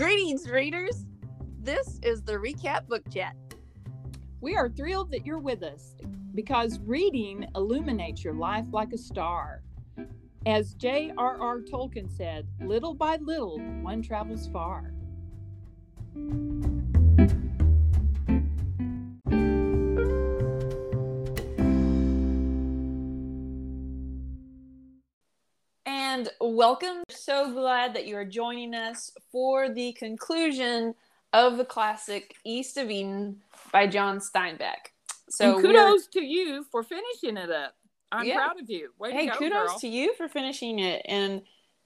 Greetings, readers. This is the Recap Book Chat. We are thrilled that you're with us because reading illuminates your life like a star. As J.R.R. Tolkien said, little by little, one travels far. And welcome. So glad that you are joining us for the conclusion of the classic East of Eden by John Steinbeck. So and kudos to you for finishing it up. I'm proud of you. Way to go, kudos girl. To you for finishing it. And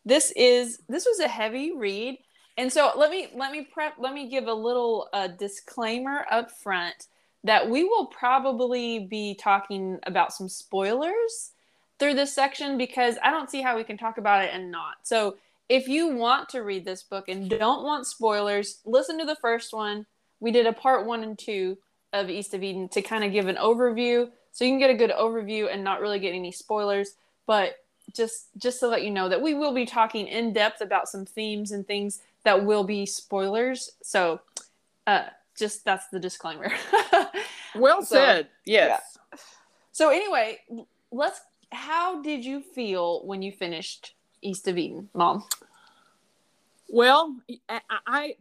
this was a heavy read. And so let me give a little disclaimer up front that we will probably be talking about some spoilers through this section, because I don't see how we can talk about it and not. So if you want to read this book and don't want spoilers, listen to the first one. We did a part 1 and 2 of East of Eden to kind of give an overview, so you can get a good overview and not really get any spoilers. But just to let you know that we will be talking in depth about some themes and things that will be spoilers. So just that's the disclaimer. Well said. Yes. Yeah. So anyway, how did you feel when you finished East of Eden, Mom? Well,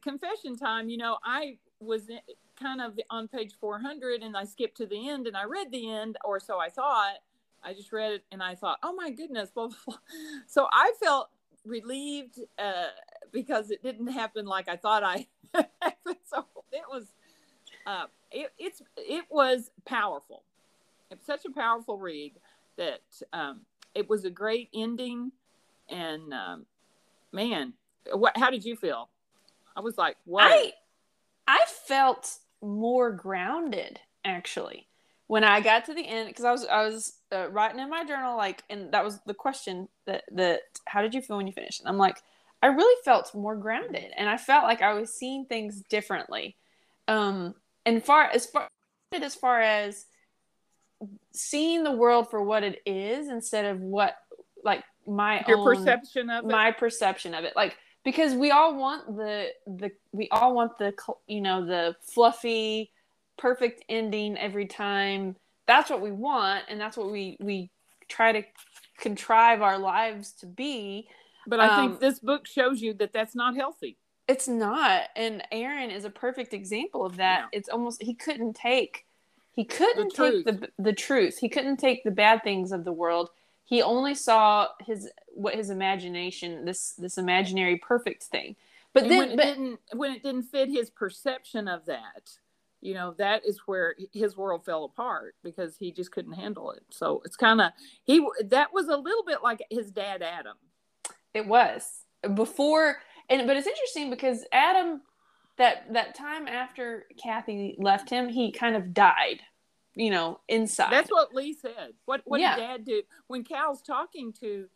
confession time, you know, I was kind of on page 400 and I skipped to the end and I read the end, or so I thought. I just read it and I thought, oh my goodness, blah, blah, blah. So I felt relieved because it didn't happen like I thought I happened. So it was, it was powerful. It's such a powerful read that it was a great ending. And man, how did you feel? I was like, whoa. I felt more grounded, actually, when I got to the end, because I was writing in my journal, like, and that was the question that how did you feel when you finished? And I'm like, I really felt more grounded, and I felt like I was seeing things differently. And as far as seeing the world for what it is instead of what, like, my perception of it, like, because we all want the you know, the fluffy perfect ending every time. That's what we want, and that's what we try to contrive our lives to be. But I think this book shows you that that's not healthy. It's not, and Aaron is a perfect example of that. Yeah. It's almost he couldn't take the truth. He couldn't take the bad things of the world. He only saw his imagination, this imaginary perfect thing. But when it didn't fit his perception of that, you know, that is where his world fell apart, because he just couldn't handle it. So it's kind of that was a little bit like his dad Adam. It was before, but it's interesting because Adam, that time after Kathy left him, he kind of died, you know, inside. That's what Lee said. What did Dad do? When Cal's talking to,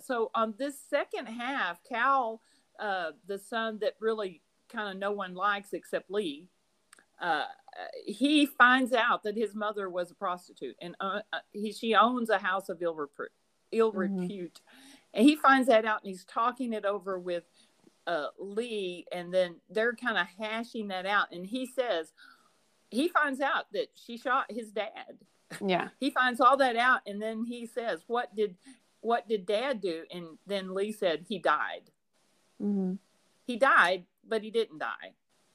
so on this second half, Cal, the son that really kind of no one likes except Lee, he finds out that his mother was a prostitute, and she owns a house of ill repute. And he finds that out, and he's talking it over with Lee, and then they're kind of hashing that out, and he finds out that she shot his dad. Yeah. He finds all that out, and then he says, what did Dad do? And then Lee said, he died. Mm-hmm. He died, but he didn't die.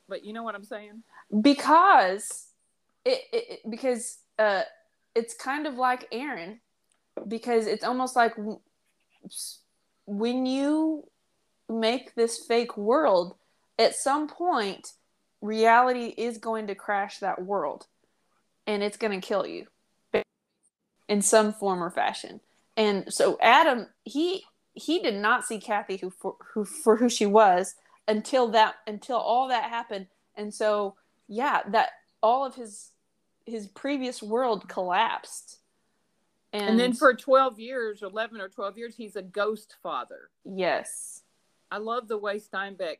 But you know what I'm saying? Because because it's kind of like Aaron, because it's almost like when you make this fake world, at some point reality is going to crash that world, and it's going to kill you in some form or fashion. And so Adam, he did not see Kathy for who she was until all that happened. And so that all of his previous world collapsed. And then for 11 or 12 years, he's a ghost father. Yes. I love the way Steinbeck,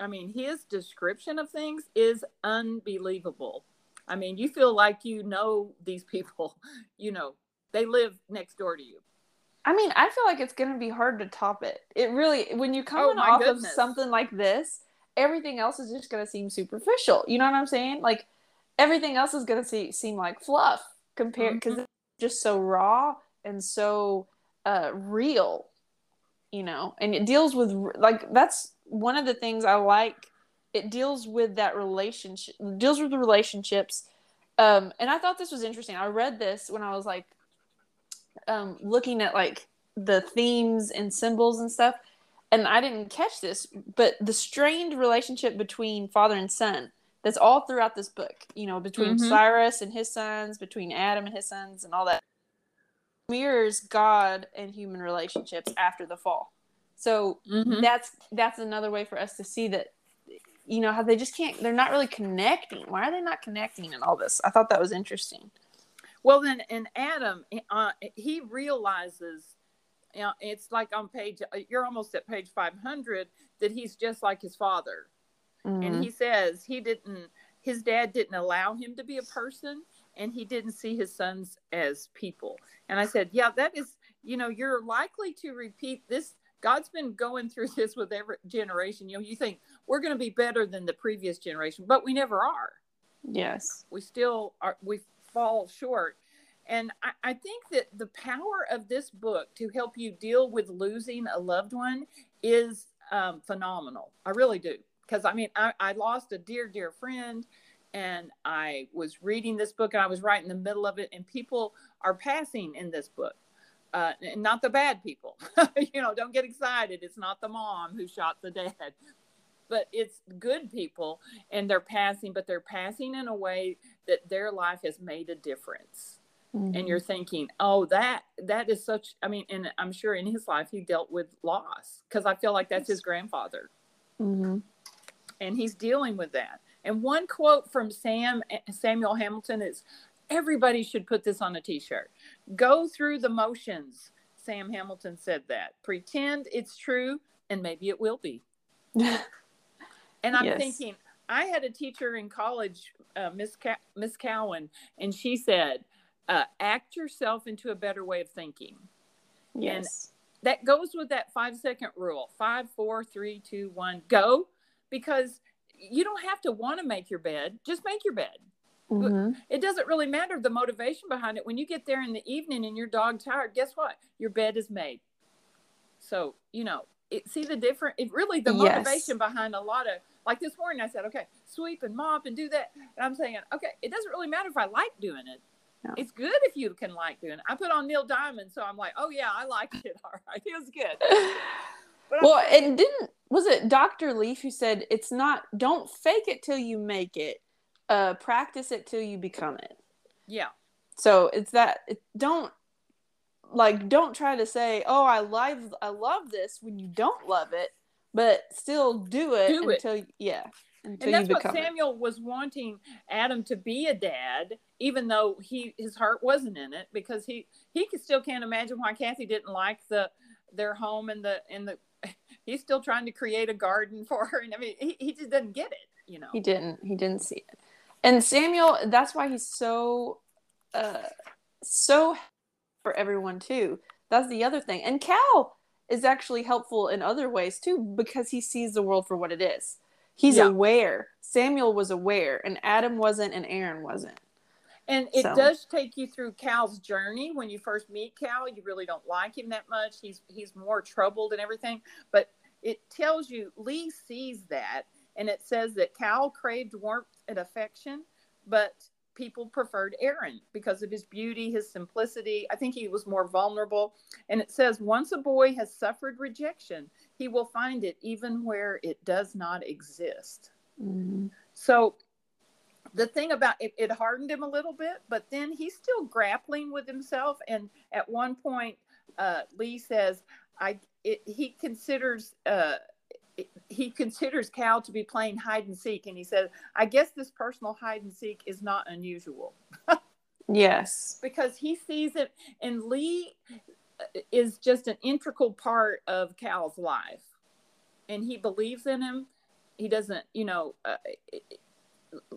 I mean, his description of things is unbelievable. I mean, you feel like you know these people, you know, they live next door to you. I mean, I feel like it's going to be hard to top it. It really, when you come off of something like this, everything else is just going to seem superficial. You know what I'm saying? Like, everything else is going to seem like fluff compared, because mm-hmm. it's just so raw and so real, you know. And it deals with, like, that's one of the things I like. It deals with that relationship, deals with the relationships. And I thought this was interesting. I read this when I was like looking at like the themes and symbols and stuff. And I didn't catch this, but the strained relationship between father and son, that's all throughout this book, you know, between mm-hmm. Cyrus and his sons, between Adam and his sons, and all that mirrors God and human relationships after the fall. So mm-hmm. that's another way for us to see that, you know, how they just can't, they're not really connecting. Why are they not connecting in all this? I thought that was interesting. Well, then, and Adam, he realizes, you know, it's like on page, you're almost at page 500, that he's just like his father. Mm-hmm. And he says his dad didn't allow him to be a person, and he didn't see his sons as people. And I said, yeah, that is, you know, you're likely to repeat this. God's been going through this with every generation. You know, you think we're going to be better than the previous generation, but we never are. Yes. We still are. We fall short. And I think that the power of this book to help you deal with losing a loved one is phenomenal. I really do. Because, I mean, I lost a dear, dear friend, and I was reading this book, and I was right in the middle of it, and people are passing in this book. And not the bad people. You know, don't get excited. It's not the mom who shot the dad. But it's good people, and they're passing, but they're passing in a way that their life has made a difference. Mm-hmm. And you're thinking, oh, that is such, I mean, and I'm sure in his life he dealt with loss, because I feel like that's his grandfather. Mm-hmm. And he's dealing with that. And one quote from Samuel Hamilton is, everybody should put this on a t-shirt. Go through the motions. Sam Hamilton said that. Pretend it's true, and maybe it will be. And I'm thinking, I had a teacher in college, Miss Cowan, and she said, act yourself into a better way of thinking. Yes. And that goes with that 5-second rule. 5, 4, 3, 2, 1, go. Because you don't have to want to make your bed. Just make your bed. Mm-hmm. It doesn't really matter the motivation behind it. When you get there in the evening and your dog's tired, guess what? Your bed is made. So, you know, see the difference? It really, the motivation behind a lot of, like this morning I said, okay, sweep and mop and do that. And I'm saying, okay, it doesn't really matter if I like doing it. No. It's good if you can like doing it. I put on Neil Diamond, so I'm like, oh, yeah, I liked it. All right, it was good. Well, and was it Dr. Leaf who said, it's not, don't fake it till you make it, practice it till you become it. Yeah. So it's that, don't try to say, oh, I love this when you don't love it, but still do it. Until and that's what Samuel was wanting Adam to be a dad, even though his heart wasn't in it, because he still can't imagine why Kathy didn't like their home and he's still trying to create a garden for her. And I mean, he just doesn't get it, you know. He didn't see it. And Samuel, that's why he's so for everyone too. That's the other thing. And Cal is actually helpful in other ways too, because he sees the world for what it is. He's aware. Samuel was aware, and Adam wasn't, and Aaron wasn't. And it does take you through Cal's journey. When you first meet Cal, you really don't like him that much. He's more troubled and everything. But it tells you, Lee sees that. And it says that Cal craved warmth and affection, but people preferred Aaron because of his beauty, his simplicity. I think he was more vulnerable. And it says, once a boy has suffered rejection, he will find it even where it does not exist. Mm-hmm. So the thing about it, it hardened him a little bit, but then he's still grappling with himself. And at one point, Lee says, he considers Cal to be playing hide and seek. And he says, I guess this personal hide and seek is not unusual. Yes. Because he sees it. And Lee is just an integral part of Cal's life. And he believes in him. He doesn't, you know,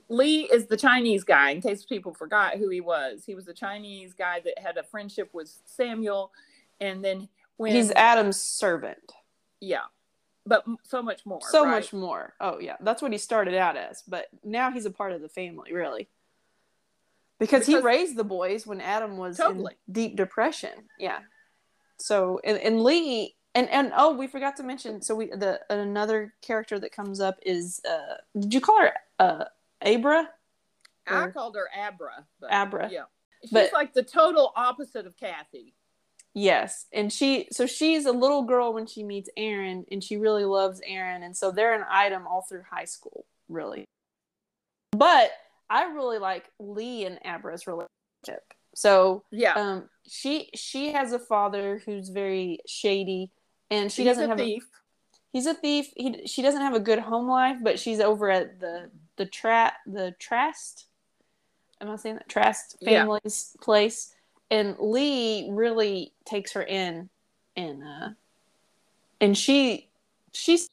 Lee is the Chinese guy, in case people forgot who he was. He was a Chinese guy that had a friendship with Samuel. And then he's Adam's servant. Yeah. But so much more. So right? much more. Oh, yeah. That's what he started out as. But now he's a part of the family, really. Because he raised the boys when Adam was totally. In deep depression. Yeah. So, and Lee, and oh, we forgot to mention, so another character that comes up is, did you call her Abra? I called her Abra. But, Abra. Yeah. She's like the total opposite of Kathy. Yes, and she's a little girl when she meets Aaron, and she really loves Aaron, and so they're an item all through high school, really. But I really like Lee and Abra's relationship. So yeah, she has a father who's very shady, and she doesn't have a thief. He's a thief. She doesn't have a good home life, but she's over at the Trast. Am I saying that? Trast family's place. And Lee really takes her in, and she sees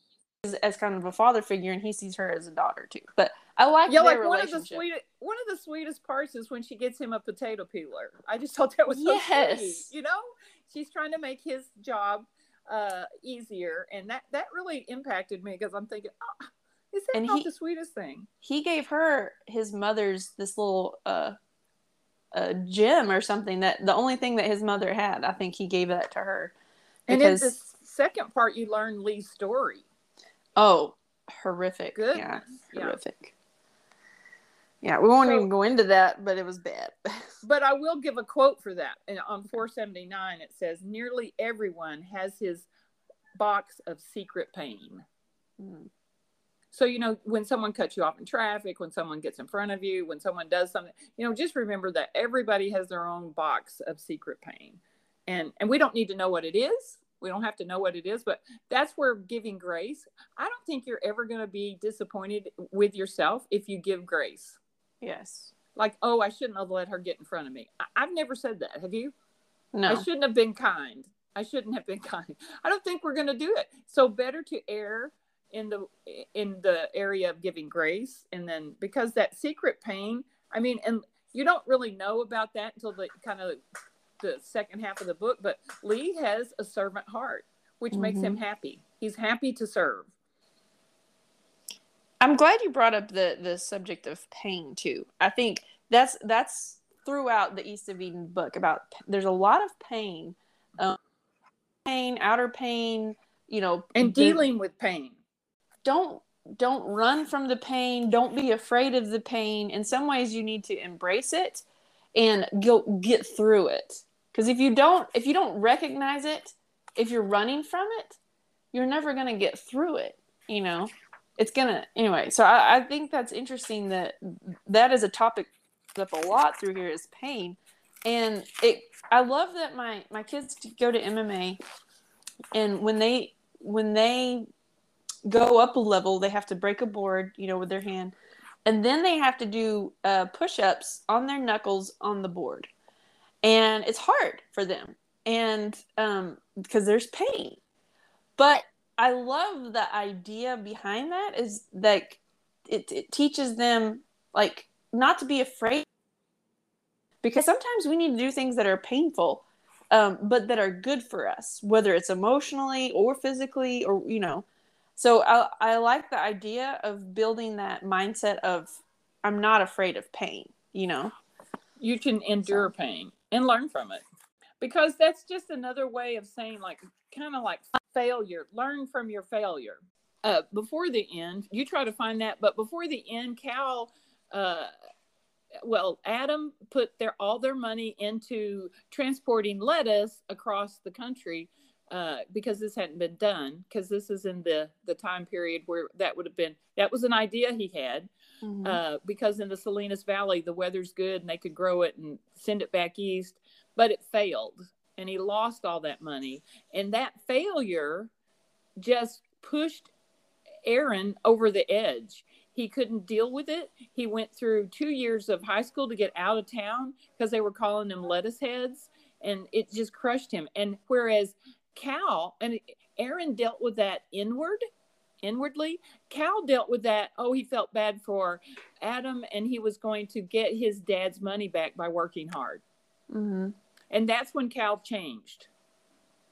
as kind of a father figure, and he sees her as a daughter too. But I like their relationship. One of the sweetest parts is when she gets him a potato peeler. I just thought that was so sweet. You know, she's trying to make his job easier, and that really impacted me because I'm thinking, oh, is that not the sweetest thing? He gave her his mother's this little. A gem or something, that the only thing that his mother had, I think he gave that to her. Because, and in the second part, you learn Lee's story. Oh, horrific! Good, yeah, horrific. Yeah, we won't even go into that, but it was bad. But I will give a quote for that. And on 479, it says, "Nearly everyone has his box of secret pain." Mm. So, you know, when someone cuts you off in traffic, when someone gets in front of you, when someone does something, you know, just remember that everybody has their own box of secret pain. And we don't need to know what it is. We don't have to know what it is, but that's where giving grace. I don't think you're ever going to be disappointed with yourself if you give grace. Yes. Like, oh, I shouldn't have let her get in front of me. I've never said that. Have you? No. I shouldn't have been kind. I shouldn't have been kind. I don't think we're going to do it. So better to err in the area of giving grace. And then, because that secret pain, I mean, and you don't really know about that until the kind of the second half of the book, but Lee has a servant heart, which makes him happy. He's happy to serve. I'm glad you brought up the subject of pain too. I think that's throughout the East of Eden book, about there's a lot of pain, outer pain, you know, and dealing with pain. Don't run from the pain. Don't be afraid of the pain. In some ways, you need to embrace it and go get through it. Because if you don't recognize it, if you're running from it, you're never going to get through it. You know, it's gonna anyway. So I think that's interesting. That is a topic that's up a lot through here, is pain, and it. I love that my kids go to MMA, and when they go up a level, they have to break a board, you know, with their hand, and then they have to do push-ups on their knuckles on the board, and it's hard for them, and because there's pain. But I love the idea behind that, is that it teaches them, like, not to be afraid, because sometimes we need to do things that are painful, but that are good for us, whether it's emotionally or physically, or, you know. So I like the idea of building that mindset of, I'm not afraid of pain, you know. You can endure pain and learn from it. Because that's just another way of saying, like, kind of like failure. Learn from your failure. Before the end, you try to find that. But before the end, Adam put all their money into transporting lettuce across the country. Because this hadn't been done, because this is in the time period where that was an idea he had, because in the Salinas Valley, the weather's good and they could grow it and send it back east, but it failed and he lost all that money. And that failure just pushed Aaron over the edge. He couldn't deal with it. He went through 2 years of high school to get out of town because they were calling him lettuce heads, and it just crushed him. And whereas Cal and Aaron dealt with that inwardly. Cal dealt with that. Oh, he felt bad for Adam, and he was going to get his dad's money back by working hard. And that's when Cal changed.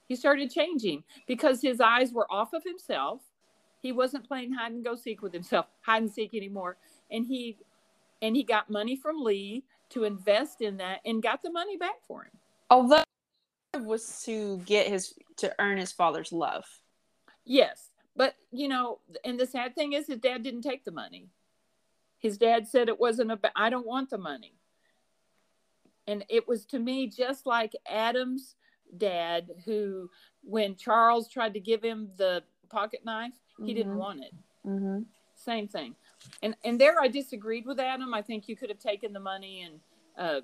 He started changing because his eyes were off of himself. He wasn't playing hide-and-go-seek with himself, hide-and-seek anymore. And he got money from Lee to invest in that and got the money back for him. Although it was to earn his father's love. Yes. But, you know, and the sad thing is his dad didn't take the money. His dad said it wasn't about, I don't want the money. And it was, to me, just like Adam's dad, who, when Charles tried to give him the pocket knife, he didn't want it. Mm-hmm. Same thing. And there I disagreed with Adam. I think you could have taken the money and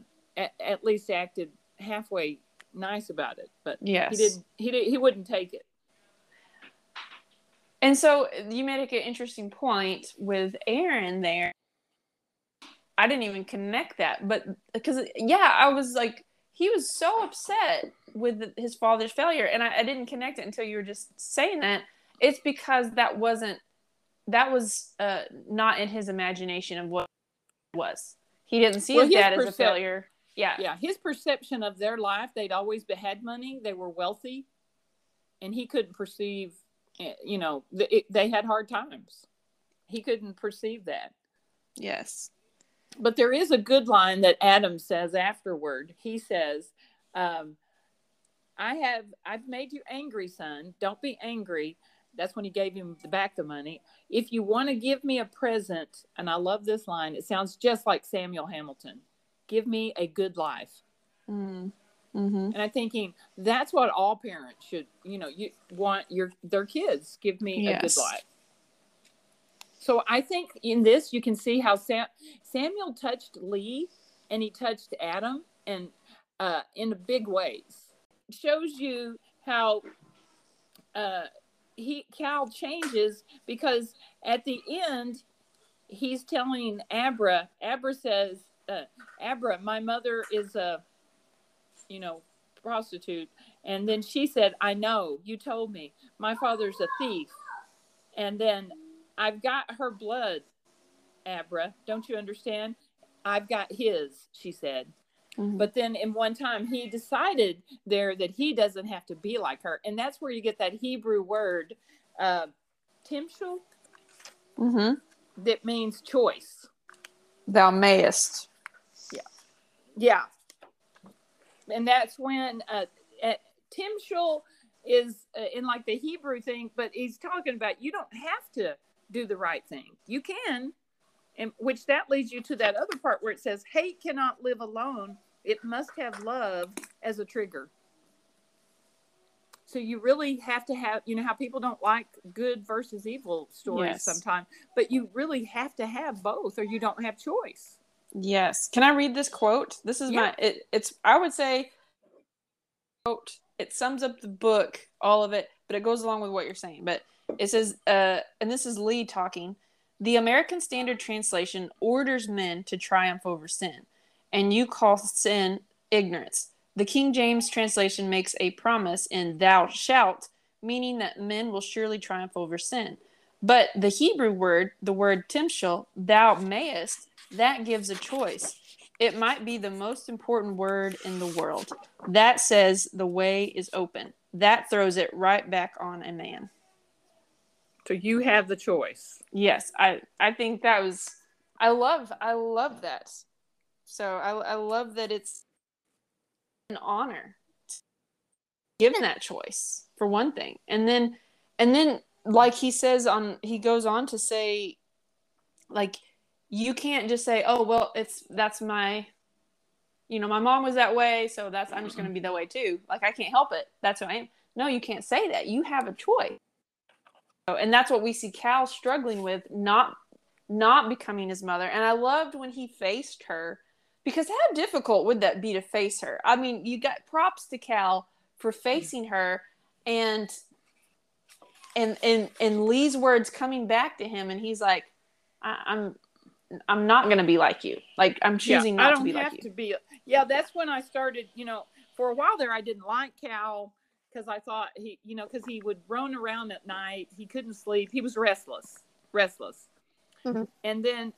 at least acted halfway nice about it. But yes. He wouldn't take it. And so you made an interesting point with Aaron there. I didn't even connect that, but because, yeah, I was like, he was so upset with his father's failure. And I didn't connect it until you were just saying that. It's because that was not in his imagination of what it was. He didn't see his dad as a failure. Yeah. Yeah. His perception of their life, they'd always had money. They were wealthy, and he couldn't perceive, you know, they had hard times. He couldn't perceive that. Yes. But there is a good line that Adam says afterward. He says, I've made you angry, son. Don't be angry. That's when he gave him back the money. If you want to give me a present, and I love this line, it sounds just like Samuel Hamilton. Give me a good life. Mm-hmm. And I'm thinking that's what all parents should, you know, you want their kids. Give me a good life. So I think in this, you can see how Samuel touched Lee and he touched Adam and in big ways. It shows you how Cal changes, because at the end, he's telling Abra says, Abra, my mother is a, you know, prostitute. And then she said, I know, you told me. My father's a thief. And then, I've got her blood, Abra. Don't you understand? I've got his, she said. Mm-hmm. But then in one time, he decided there that he doesn't have to be like her. And that's where you get that Hebrew word, Timshel, that means choice. Thou mayest. Yeah. Yeah. And that's when Timshel is in like the Hebrew thing, but he's talking about you don't have to do the right thing. You can, and which that leads you to that other part where it says, hate cannot live alone. It must have love as a trigger. So you really have to have, you know how people don't like good versus evil stories sometimes, but you really have to have both or you don't have choice. Yes. Can I read this quote? This is I would say, quote, it sums up the book, all of it, but it goes along with what you're saying. But it says, and this is Lee talking, the American Standard Translation orders men to triumph over sin, and you call sin ignorance. The King James translation makes a promise in thou shalt, meaning that men will surely triumph over sin. But the Hebrew word, the word Timshel, thou mayest, that gives a choice. It might be the most important word in the world. That says the way is open. That throws it right back on a man. So you have the choice. Yes, I think that was... I love that. So I love that it's an honor given that choice, for one thing. And then like he says on... He goes on to say, like... You can't just say, oh, well, that's my, you know, my mom was that way, so I'm just going to be that way too. Like, I can't help it. That's who I am. No, you can't say that. You have a choice. And that's what we see Cal struggling with, not becoming his mother. And I loved when he faced her, because how difficult would that be to face her? I mean, you got props to Cal for facing her and Lee's words coming back to him. And he's like, I'm not going to be like you. Like, I'm choosing not to be like you. I don't have to be. Yeah, that's when I started, you know, for a while there, I didn't like Cal because I thought he, you know, because he would roam around at night. He couldn't sleep. He was restless. Mm-hmm. And then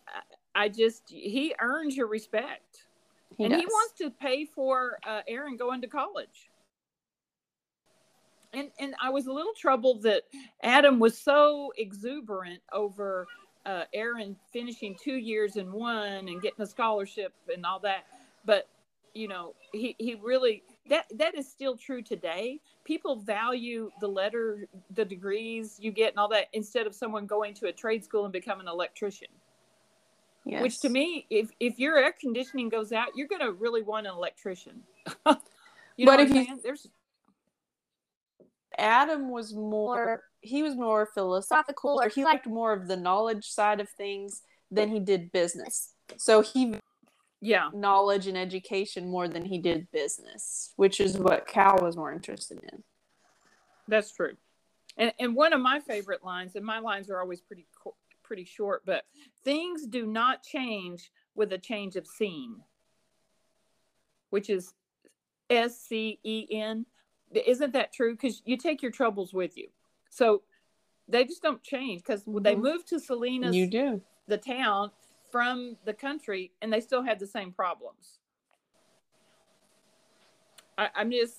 he earns your respect. He does. He wants to pay for Aaron going to college. And I was a little troubled that Adam was so exuberant over Aaron finishing 2 years in one and getting a scholarship and all that. But, you know, he really, that is still true today. People value the letter, the degrees you get and all that, instead of someone going to a trade school and becoming an electrician. Yes. Which to me, if your air conditioning goes out, you're going to really want an electrician. You know what I'm saying? Adam was more, he was more philosophical, or he liked more of the knowledge side of things than he did business. So he, knowledge and education more than he did business, which is what Cal was more interested in. That's true. And one of my favorite lines, and my lines are always pretty short, but things do not change with a change of scene, which is SCEN. Isn't that true? Because you take your troubles with you. So they just don't change, because when they moved to Salinas, the town from the country, and they still had the same problems. I'm just,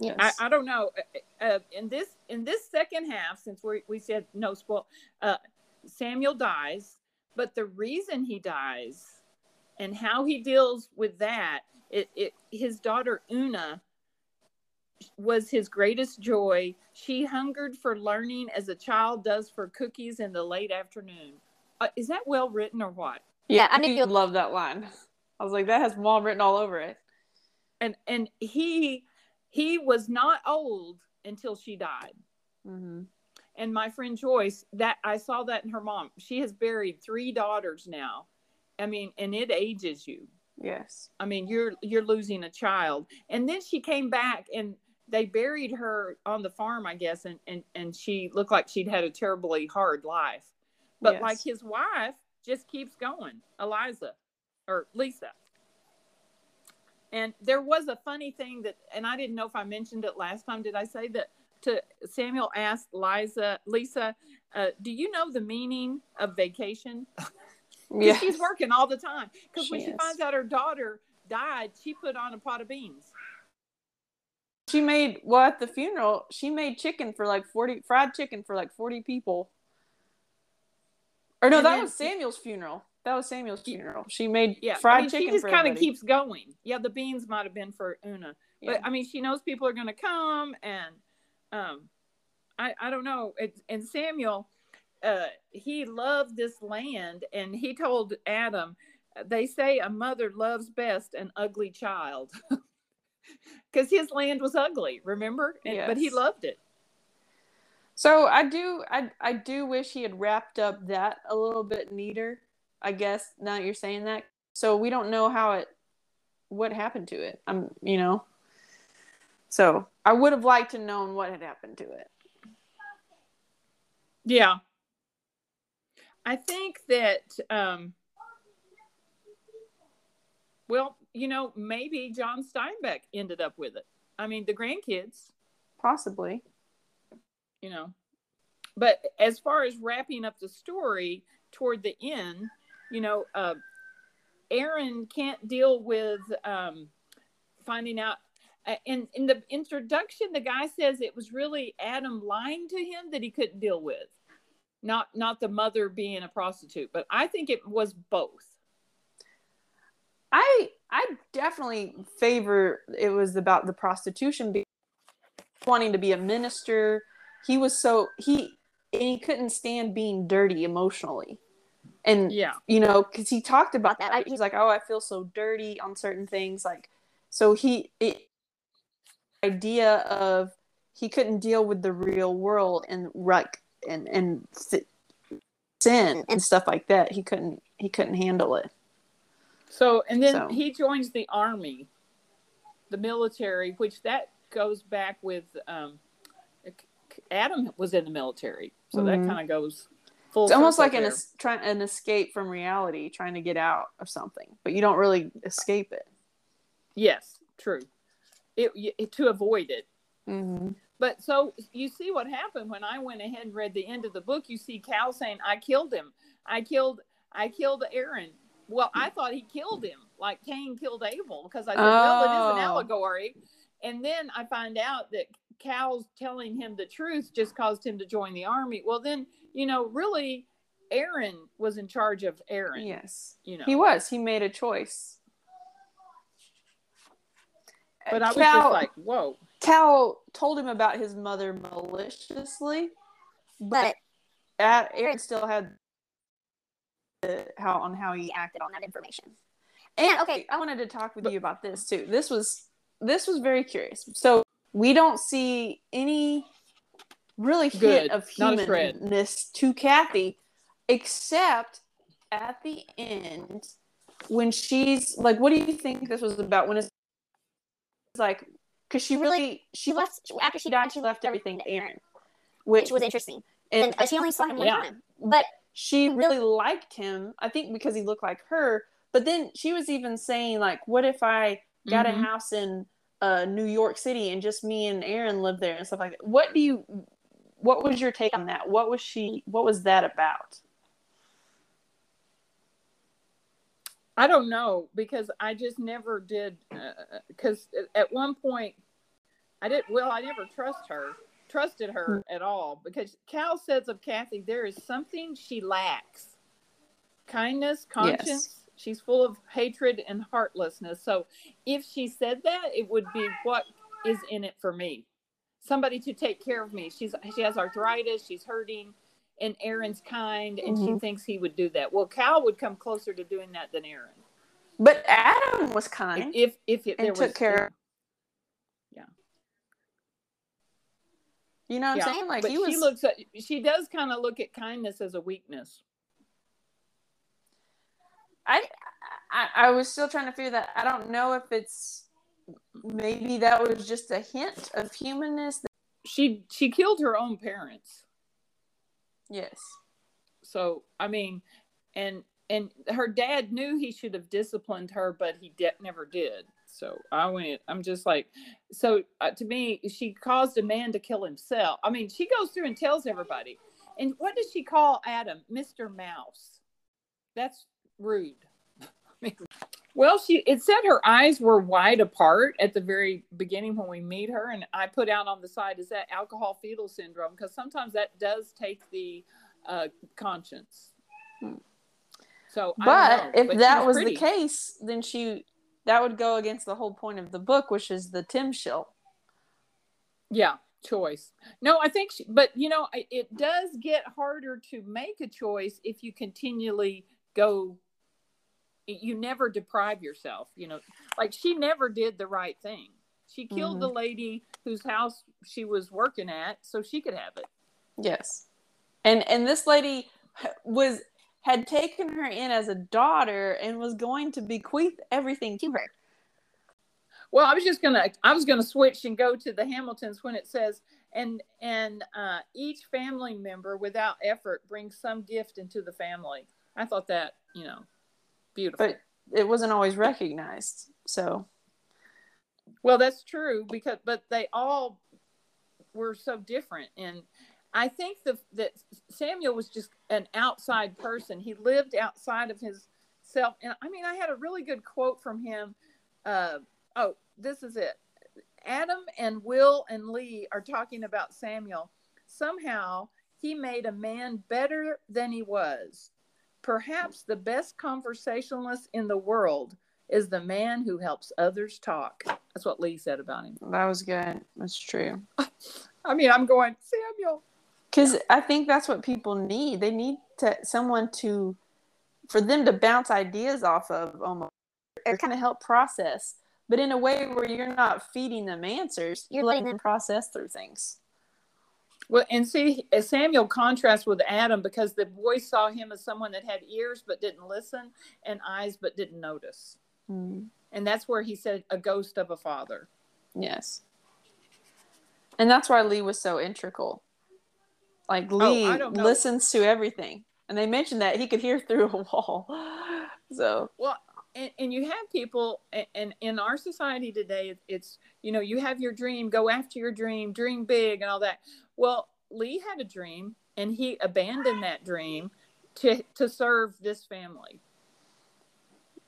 yes. I don't know. In this second half, since we said no spoil, Samuel dies, but the reason he dies and how he deals with that, his daughter Una was his greatest joy. She hungered for learning as a child does for cookies in the late afternoon. Is that well written or what? Yeah, I knew you'd love that line. I was like, that has mom written all over it. And he was not old until she died. Mm-hmm. And my friend Joyce, that I saw that in her mom. She has buried 3 daughters now. I mean, and it ages you. Yes. I mean, you're losing a child. And then she came back and they buried her on the farm, I guess. And she looked like she'd had a terribly hard life. But yes. Like his wife just keeps going, Eliza or Lisa. And there was a funny thing that, and I didn't know if I mentioned it last time. Did I say that to Samuel asked Lisa, do you know the meaning of vacation? Yes. She's working all the time. Because when she finds out her daughter died, she put on a pot of beans. She made, well, at the funeral, she made fried chicken for like 40 people. Or no, that was Samuel's funeral. She made fried chicken. She just kind of keeps going. Yeah, the beans might have been for Una. Yeah. But, I mean, she knows people are going to come. And I don't know. And Samuel... he loved this land, and he told Adam, they say a mother loves best an ugly child, because his land was ugly, remember? But he loved it. So I do wish he had wrapped up that a little bit neater, I guess, now that you're saying that. So we don't know what happened to it. So I would have liked to known what had happened to it. Yeah. I think that, maybe John Steinbeck ended up with it. I mean, the grandkids. Possibly. But as far as wrapping up the story toward the end, Aaron can't deal with finding out. And in the introduction, the guy says it was really Adam lying to him that he couldn't deal with. Not the mother being a prostitute, but I think it was both. I definitely favor it was about the prostitution, wanting to be a minister. He was so he couldn't stand being dirty emotionally, and because he talked about that. He was like, "Oh, I feel so dirty on certain things." Like, so idea of he couldn't deal with the real world and and sin and stuff like that. He couldn't handle it. So he joins the army, the military, which that goes back with Adam was in the military, so that kind of goes full. It's almost like an escape from reality, trying to get out of something, but you don't really escape it. Yes, true. It to avoid it. Mm-hmm. But so you see what happened when I went ahead and read the end of the book. You see Cal saying, "I killed him. I killed Aaron." Well, I thought he killed him, like Cain killed Abel, because I thought, well, it is an allegory. And then I find out that Cal's telling him the truth just caused him to join the army. Well, then, you know, really, Aaron was in charge of Aaron. Yes. You know, he was. He made a choice. But I was just like, whoa. Cal told him about his mother maliciously, but Aaron still had how he acted on that information. And okay, I wanted to talk with you about this too. This was very curious. So we don't see any really hint of humanness to Kathy, except at the end when she's like, "What do you think this was about?" When it's like, because she left everything to Aaron, which was interesting. And she only saw him one time, but she really liked him, I think, because he looked like her. But then she was even saying, like, what if I got a house in New York City and just me and Aaron lived there and stuff like that? What was your take on that? What was that about? I don't know, because I just never did, because at one point I never trusted her at all, because Cal says of Kathy, there is something she lacks: kindness, conscience. Yes. She's full of hatred and heartlessness. So if she said that, it would be what is in it for me. Somebody to take care of me. She has arthritis. She's hurting. And Aaron's kind. And she thinks he would do that. Well, Cal would come closer to doing that than Aaron. But Adam was kind. If there was care. Yeah. You know what I'm saying? Like, but she does kind of look at kindness as a weakness. I was still trying to figure that. I don't know if it's, maybe that was just a hint of humanness. She killed her own parents. Yes. So, I mean, and her dad knew he should have disciplined her, but he never did. So I'm just like, to me, she caused a man to kill himself. I mean, she goes through and tells everybody. And what does she call Adam? Mr. Mouse. That's rude. Well, it said her eyes were wide apart at the very beginning when we meet her, and I put out on the side, is that alcohol fetal syndrome? Because sometimes that does take the conscience. So, if that was the case, then that would go against the whole point of the book, which is the Timshel. Yeah. Choice. No, I think it does get harder to make a choice if you continually go. You never deprive yourself, you know, like she never did the right thing. She killed the lady whose house she was working at so she could have it. Yes. And this lady had taken her in as a daughter and was going to bequeath everything to her. Well, I was gonna switch and go to the Hamiltons when it says, and each family member without effort brings some gift into the family. I thought that, you know, beautiful. But it wasn't always recognized. So, well, that's true, but they all were so different, and I think that Samuel was just an outside person. He lived outside of his self, and I mean, I had a really good quote from him. Oh, this is it. Adam and Will and Lee are talking about Samuel. Somehow he made a man better than he was. Perhaps the best conversationalist in the world is the man who helps others talk. That's what Lee said about him. That was good. That's true. I mean, I'm going, Samuel. Because I think that's what people need. They need for them to bounce ideas off of almost. It kind of help process. But in a way where you're not feeding them answers, you're letting them process through things. Well, and see, Samuel contrasts with Adam because the boy saw him as someone that had ears but didn't listen and eyes but didn't notice. Mm. And that's where he said a ghost of a father. Yes. And that's why Lee was so integral. Like, Lee listens to everything. And they mentioned that he could hear through a wall. So. Well, and you have people, and in our society today, it's, you know, you have your dream, go after your dream big and all that. Well, Lee had a dream, and he abandoned that dream to serve this family.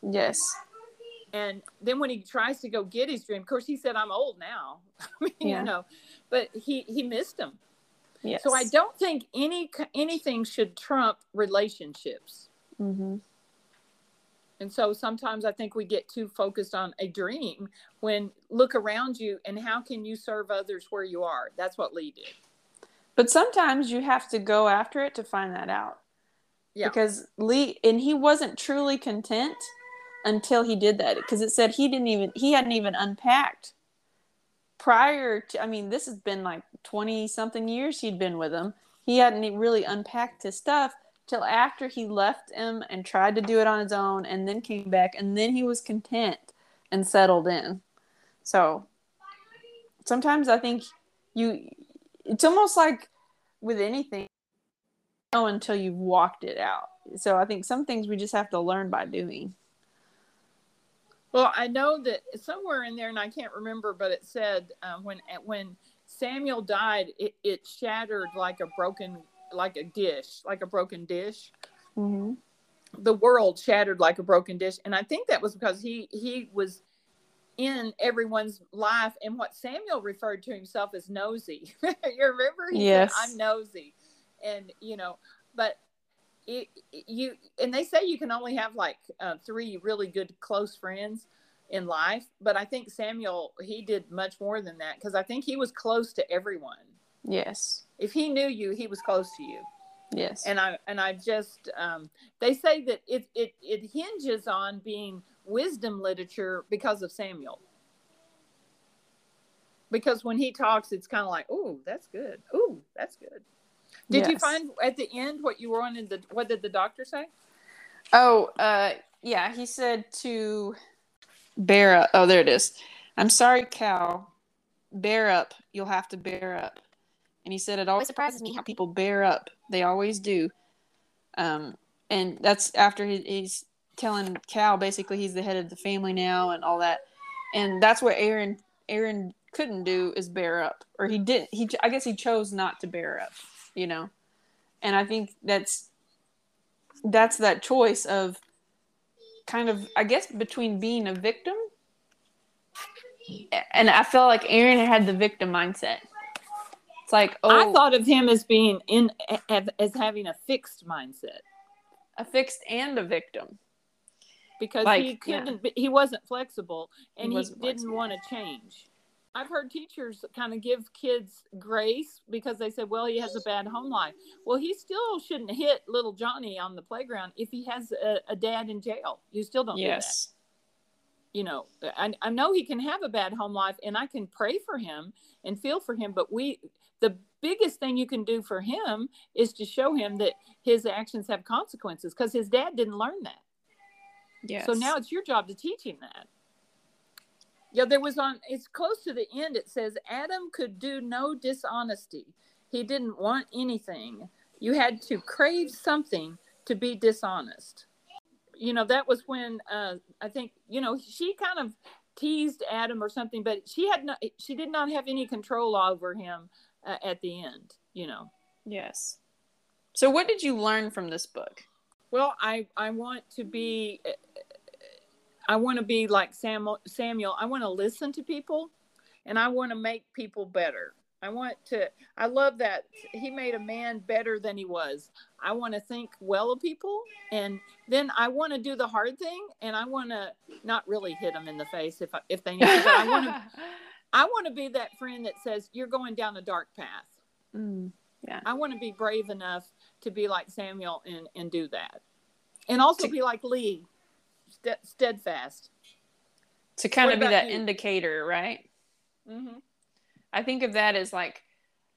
Yes. And then when he tries to go get his dream, of course, he said, I'm old now, you know, but he missed him. Yes. So I don't think anything should trump relationships. Mm-hmm. And so sometimes I think we get too focused on a dream when look around you and how can you serve others where you are? That's what Lee did. But sometimes you have to go after it to find that out. Yeah. Because Lee, and he wasn't truly content until he did that. Because it said he hadn't even unpacked prior to, I mean, this has been like 20 something years he'd been with him. He hadn't really unpacked his stuff till after he left him and tried to do it on his own and then came back and then he was content and settled in. So sometimes I think it's almost like with anything, you know until you've walked it out. So I think some things we just have to learn by doing. Well, I know that somewhere in there, and I can't remember, but it said when Samuel died, it shattered like a broken dish. Mm-hmm. The world shattered like a broken dish. And I think that was because he was in everyone's life. And what Samuel referred to himself as nosy. You remember? Yes. Said, I'm nosy. And, you know, but and they say you can only have like 3 really good close friends in life. But I think Samuel, he did much more than that. Because I think he was close to everyone. Yes. If he knew you, he was close to you. Yes. And I just, they say that it hinges on being wisdom literature because of Samuel. Because when he talks, it's kind of like, ooh, that's good. Ooh, that's good. Did you find at the end what you were on in what did the doctor say? Oh, yeah. He said to bear up. Oh, there it is. I'm sorry, Cal. Bear up. You'll have to bear up. And he said, it always surprises me how people bear up. They always do. And that's after he's telling Cal, basically, he's the head of the family now and all that. And that's what Aaron couldn't do is bear up. Or he didn't. I guess he chose not to bear up, you know. And I think that's that choice of kind of, I guess, between being a victim. And I felt like Aaron had the victim mindset. It's like, oh, I thought of him as being as having a fixed mindset, a fixed and a victim, because like, he couldn't. Yeah. He wasn't flexible, and he didn't want to change. I've heard teachers kind of give kids grace because they said, "Well, he has a bad home life." Well, he still shouldn't hit little Johnny on the playground if he has a dad in jail. You still don't do that. You know, I know he can have a bad home life, and I can pray for him and feel for him. But the biggest thing you can do for him is to show him that his actions have consequences, because his dad didn't learn that. Yes. So now it's your job to teach him that. Yeah, it's close to the end. It says, Adam could do no dishonesty. He didn't want anything. You had to crave something to be dishonest. You know, that was when I think, you know, she kind of teased Adam or something, but she did not have any control over him at the end, you know. Yes. So what did you learn from this book? Well, I want to be like Samuel. I want to listen to people and I want to make people better. I love that he made a man better than he was. I want to think well of people, and then I want to do the hard thing, and I want to not really hit them in the face if they need to. But I want to be that friend that says you're going down a dark path. Mm, yeah. I want to be brave enough to be like Samuel and do that, and also be like Lee, steadfast. To kind of be that indicator, right? Mm-hmm. I think of that as like,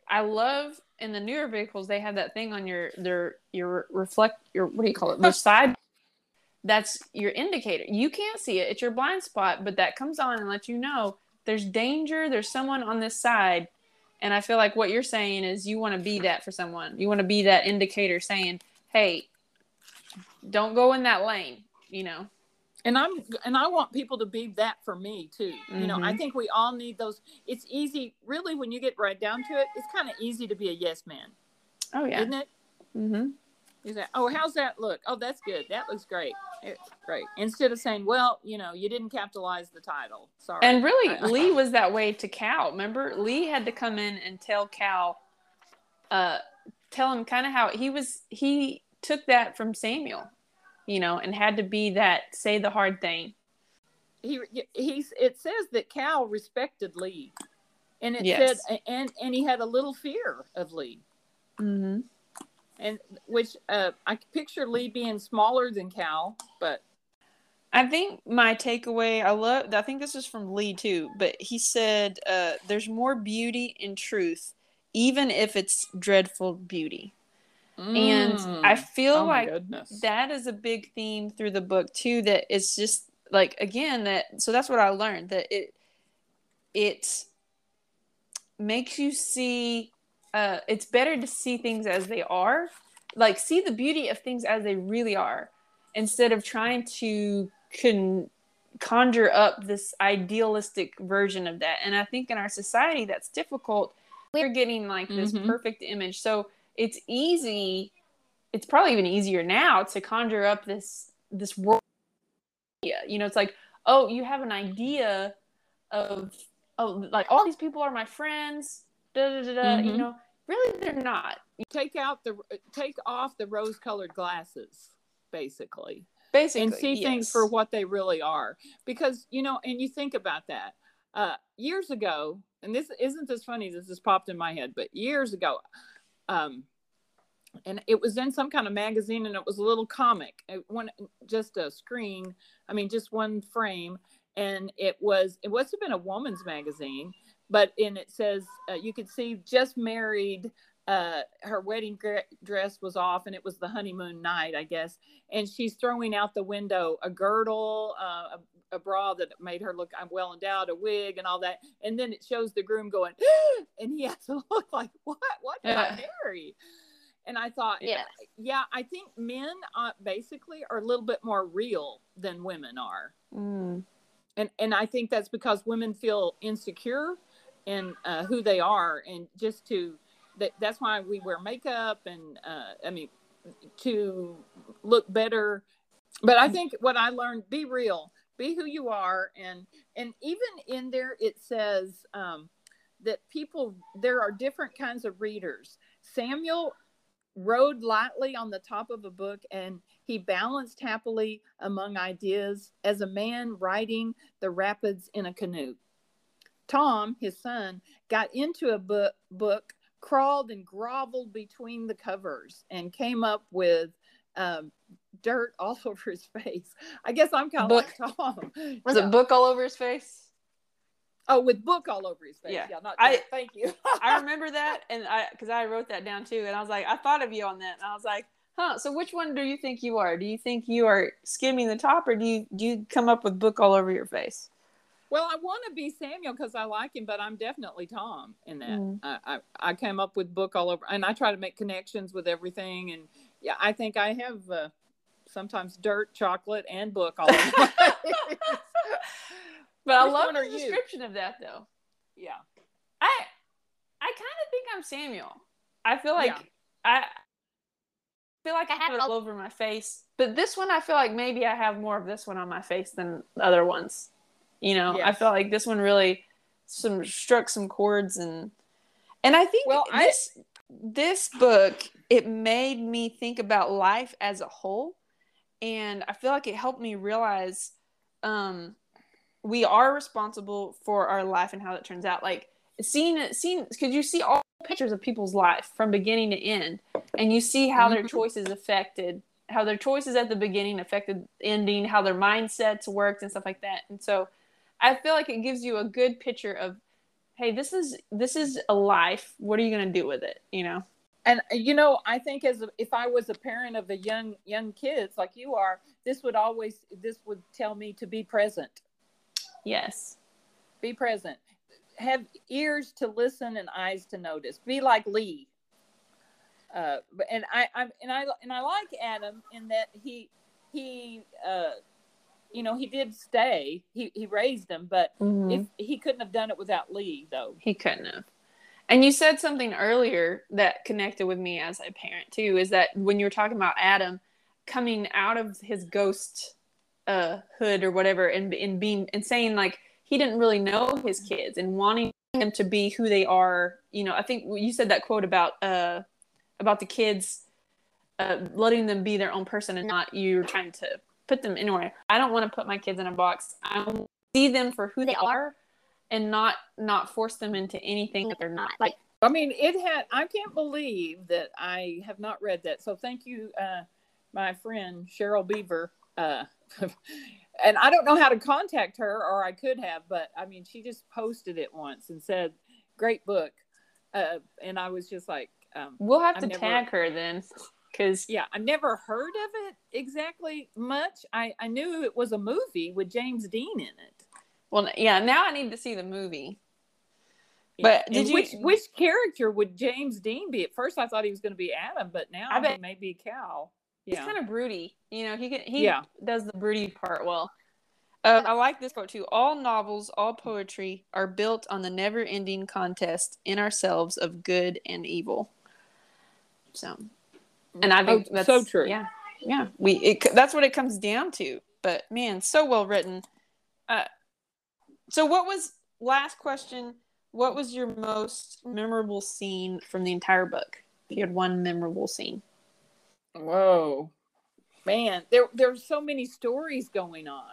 I love in the newer vehicles, they have that thing on your side. That's your indicator. You can't see it. It's your blind spot, but that comes on and lets you know there's danger. There's someone on this side. And I feel like what you're saying is you want to be that for someone. You want to be that indicator saying, hey, don't go in that lane, you know? And I want people to be that for me too. Mm-hmm. You know, I think we all need those. It's easy, really, when you get right down to it. It's kind of easy to be a yes man. Oh yeah, isn't it? Mm-hmm. He's like, oh, how's that look? Oh, that's good. That looks great. It's great. Instead of saying, well, you know, you didn't capitalize the title. Sorry. And really, Lee was that way to Cal. Remember, Lee had to come in and tell Cal, tell him kind of how he was. He took that from Samuel, you know, and had to be that say the hard thing. It says that Cal respected Lee, and it said, and he had a little fear of Lee. Mm-hmm. And which I picture Lee being smaller than Cal, but I think my takeaway, I think this is from Lee too, but he said, "There's more beauty in truth, even if it's dreadful beauty." And I feel that is a big theme through the book too. That it's just like again that. So that's what I learned, that it makes you see. It's better to see things as they are, like see the beauty of things as they really are, instead of trying to conjure up this idealistic version of that. And I think in our society that's difficult. We're getting like this perfect image. So it's easy. It's probably even easier now to conjure up this world. You know, it's like, oh, you have an idea of, oh, like all these people are my friends. You know, really they're not. Take off the rose-colored glasses, basically, and see things for what they really are. Because, you know, and you think about that years ago, and this isn't this funny, this has popped in my head, but years ago, and it was in some kind of magazine, and it was a little comic, just one frame, and it must have been a woman's magazine. But in it says, you could see just married, her wedding dress was off, and it was the honeymoon night, I guess. And she's throwing out the window a girdle, a bra that made her look well endowed, a wig and all that. And then it shows the groom going, and he has to look like, what did I marry? And I thought, I think men basically are a little bit more real than women are. Mm. And I think that's because women feel insecure and who they are, and just that's why we wear makeup and to look better. But I think what I learned, be real, be who you are, and even in there it says that there are different kinds of readers. Samuel rode lightly on the top of a book, and he balanced happily among ideas as a man riding the rapids in a canoe. Tom, his son, got into a book, crawled and groveled between the covers, and came up with dirt all over his face. I guess I'm kind of like Tom. Was it book all over his face? Oh, with book all over his face. Yeah, thank you. I remember that, and because I wrote that down too, and I was like, I thought of you on that, and I was like, huh. So which one do you think you are? Do you think you are skimming the top, or do you come up with book all over your face? Well, I want to be Samuel because I like him, but I'm definitely Tom in that. Mm. I came up with book all over, and I try to make connections with everything. And yeah, I think I have sometimes dirt, chocolate, and book all over. But I love the description of that, though. Yeah, I kind of think I'm Samuel. I feel like I have it all over my face, but this one I feel like maybe I have more of this one on my face than the other ones. You know, yes. I felt like this one really struck some chords, and I think this book, it made me think about life as a whole, and I feel like it helped me realize we are responsible for our life and how it turns out. Like seeing, because you see all pictures of people's life from beginning to end, and you see how their choices affected, how their choices at the beginning affected the ending, how their mindsets worked, and stuff like that. And so I feel like it gives you a good picture of, hey, this is a life. What are you going to do with it? You know? And, you know, I think if I was a parent of a young kids like you are, this would tell me to be present. Yes. Be present. Have ears to listen and eyes to notice. Be like Lee. And I like Adam in that he did stay. He raised him, but if he couldn't have done it without Lee, though. He couldn't have. And you said something earlier that connected with me as a parent too, is that when you were talking about Adam coming out of his ghost hood or whatever, and being and saying like he didn't really know his kids and wanting them to be who they are. You know, I think you said that quote about the kids letting them be their own person and not you trying to put them anywhere. I don't want to put my kids in a box. I want to see them for who they are and not force them into anything that they're not. Like, I mean, I can't believe that I have not read that. So thank you, my friend Cheryl Beaver. And I don't know how to contact her, or I could have, but I mean, she just posted it once and said, great book. And I was just like, we'll have to tag her then. Cause yeah, I never heard of it exactly much. I knew it was a movie with James Dean in it. Well, yeah, now I need to see the movie. Yeah. But which character would James Dean be? At first I thought he was going to be Adam, but now I bet he may be Cal. Yeah. He's kind of broody. You know, he does the broody part well. I like this quote too. All novels, all poetry are built on the never-ending contest in ourselves of good and evil. So, and I think that's so true. Yeah, yeah. That's what it comes down to. But man, so well written. So what was, last question, what was your most memorable scene from the entire book? If you had one memorable scene. Whoa, man, there were so many stories going on.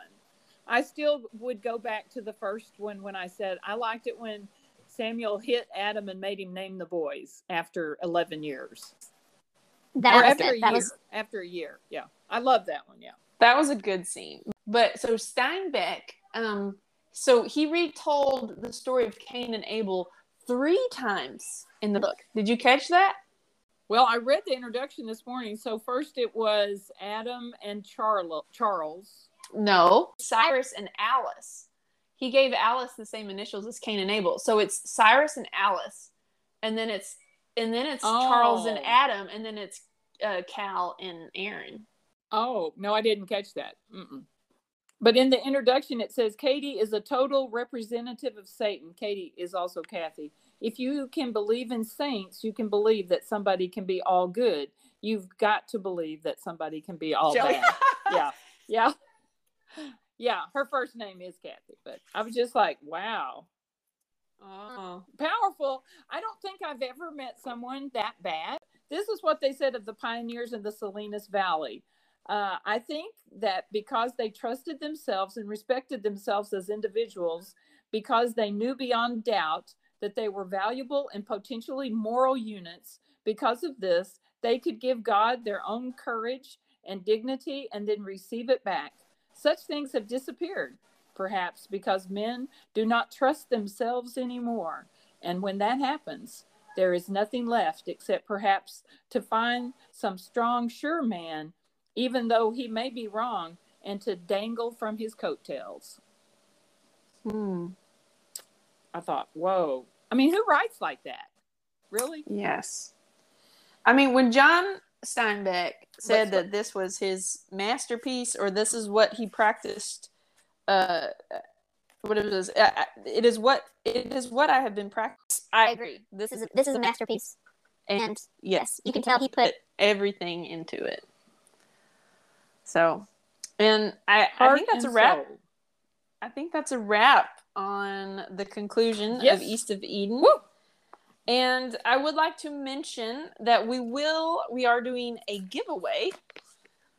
I still would go back to the first one when I said, I liked it when Samuel hit Adam and made him name the boys after 11 years. After a year. Yeah. I love that one. Yeah. That was a good scene. But so Steinbeck, so he retold the story of Cain and Abel 3 times in the book. Did you catch that? Well, I read the introduction this morning. So first it was Adam and Charles. No, Cyrus and Alice. He gave Alice the same initials as Cain and Abel. So it's Cyrus and Alice, and then it's Charles and Adam, and then it's Cal and Aaron. Oh, no, I didn't catch that. Mm-mm. But in the introduction, it says, Katie is a total representative of Satan. Katie is also Kathy. If you can believe in saints, you can believe that somebody can be all good. You've got to believe that somebody can be all bad. Yeah. Yeah. Yeah. Her first name is Kathy, but I was just like, wow. Oh, powerful. I don't think I've ever met someone that bad. This is what they said of the pioneers in the Salinas Valley. I think that because they trusted themselves and respected themselves as individuals, because they knew beyond doubt that they were valuable and potentially moral units, because of this, they could give God their own courage and dignity and then receive it back. Such things have disappeared, perhaps because men do not trust themselves anymore. And when that happens, there is nothing left except perhaps to find some strong, sure man, even though he may be wrong, and to dangle from his coattails. I thought, whoa. I mean, who writes like that? Really? Yes. I mean, when John Steinbeck said that this was his masterpiece, or this is what he practiced, it is what I have been practicing. I agree. This is a masterpiece. And yes, you can tell he put everything into it. So, and I think that's a wrap. Soul. I think that's a wrap on the conclusion of East of Eden. Woo! And I would like to mention that we are doing a giveaway.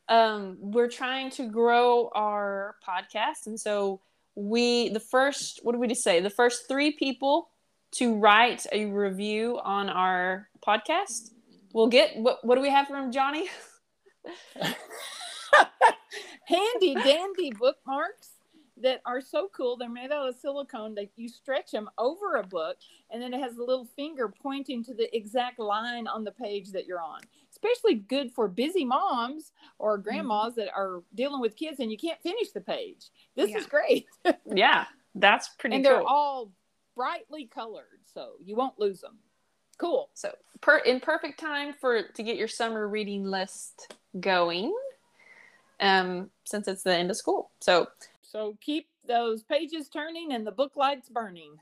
We're trying to grow our podcast. And so the first 3 people to write a review on our podcast will get, what do we have from Johnny? Handy dandy bookmarks that are so cool. They're made out of silicone that you stretch them over a book, and then it has a little finger pointing to the exact line on the page that you're on. Especially good for busy moms or grandmas that are dealing with kids and you can't finish the page. This is great. Yeah, that's pretty cool. And they're all brightly colored, so you won't lose them. Cool. So in perfect time to get your summer reading list going, since it's the end of school. So keep those pages turning and the book lights burning.